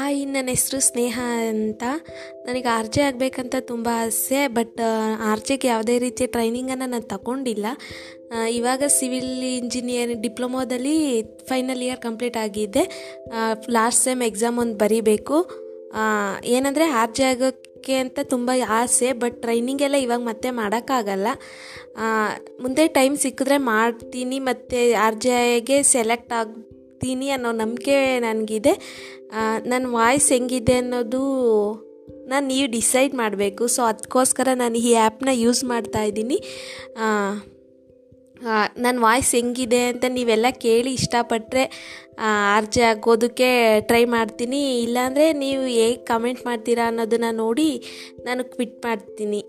ಆಯ್, ನನ್ನ ಹೆಸರು ಸ್ನೇಹ ಅಂತ. ನನಗೆ ಆರ್ ಜೆ ಆಗಬೇಕಂತ ತುಂಬ ಆಸೆ, ಬಟ್ ಆರ್ ಜೆಗೆ ಯಾವುದೇ ರೀತಿಯ ಟ್ರೈನಿಂಗನ್ನು ನಾನು ತಗೊಂಡಿಲ್ಲ. ಇವಾಗ ಸಿವಿಲ್ ಇಂಜಿನಿಯರ್ ಡಿಪ್ಲೊಮೋದಲ್ಲಿ ಫೈನಲ್ ಇಯರ್ ಕಂಪ್ಲೀಟ್ ಆಗಿದೆ. ಲಾಸ್ಟ್ ಸೆಮ್ ಎಕ್ಸಾಮ್ ಒಂದು ಬರೀಬೇಕು. ಏನಂದರೆ ಆರ್ ಜೆ ಆಗೋಕ್ಕೆ ಅಂತ ತುಂಬ ಆಸೆ, ಬಟ್ ಟ್ರೈನಿಂಗೆಲ್ಲ ಇವಾಗ ಮತ್ತೆ ಮಾಡೋಕ್ಕಾಗಲ್ಲ. ಮುಂದೆ ಟೈಮ್ ಸಿಕ್ಕಿದ್ರೆ ಮಾಡ್ತೀನಿ, ಮತ್ತು ಆರ್ ಜೆಗೆ ಸೆಲೆಕ್ಟ್ ಆಗ್ತೀನಿ ಅನ್ನೋ ನಂಬಿಕೆ ನನಗಿದೆ. ನನ್ನ ವಾಯ್ಸ್ ಹೆಂಗಿದೆ ಅನ್ನೋದು ನಾನು ನೀವು ಡಿಸೈಡ್ ಮಾಡಬೇಕು. ಸೊ ಅದಕ್ಕೋಸ್ಕರ ನಾನು ಈ ಆ್ಯಪ್ನ ಯೂಸ್ ಮಾಡ್ತಾಯಿದ್ದೀನಿ. ನನ್ನ ವಾಯ್ಸ್ ಹೆಂಗಿದೆ ಅಂತ ನೀವೆಲ್ಲ ಕೇಳಿ ಇಷ್ಟಪಟ್ಟರೆ ಆರ್ ಜೆ ಆಗೋದಕ್ಕೆ ಟ್ರೈ ಮಾಡ್ತೀನಿ. ಇಲ್ಲಾಂದರೆ ನೀವು ಹೇಗೆ ಕಮೆಂಟ್ ಮಾಡ್ತೀರಾ ಅನ್ನೋದನ್ನು ನೋಡಿ ನಾನು ಕ್ವಿಟ್ ಮಾಡ್ತೀನಿ.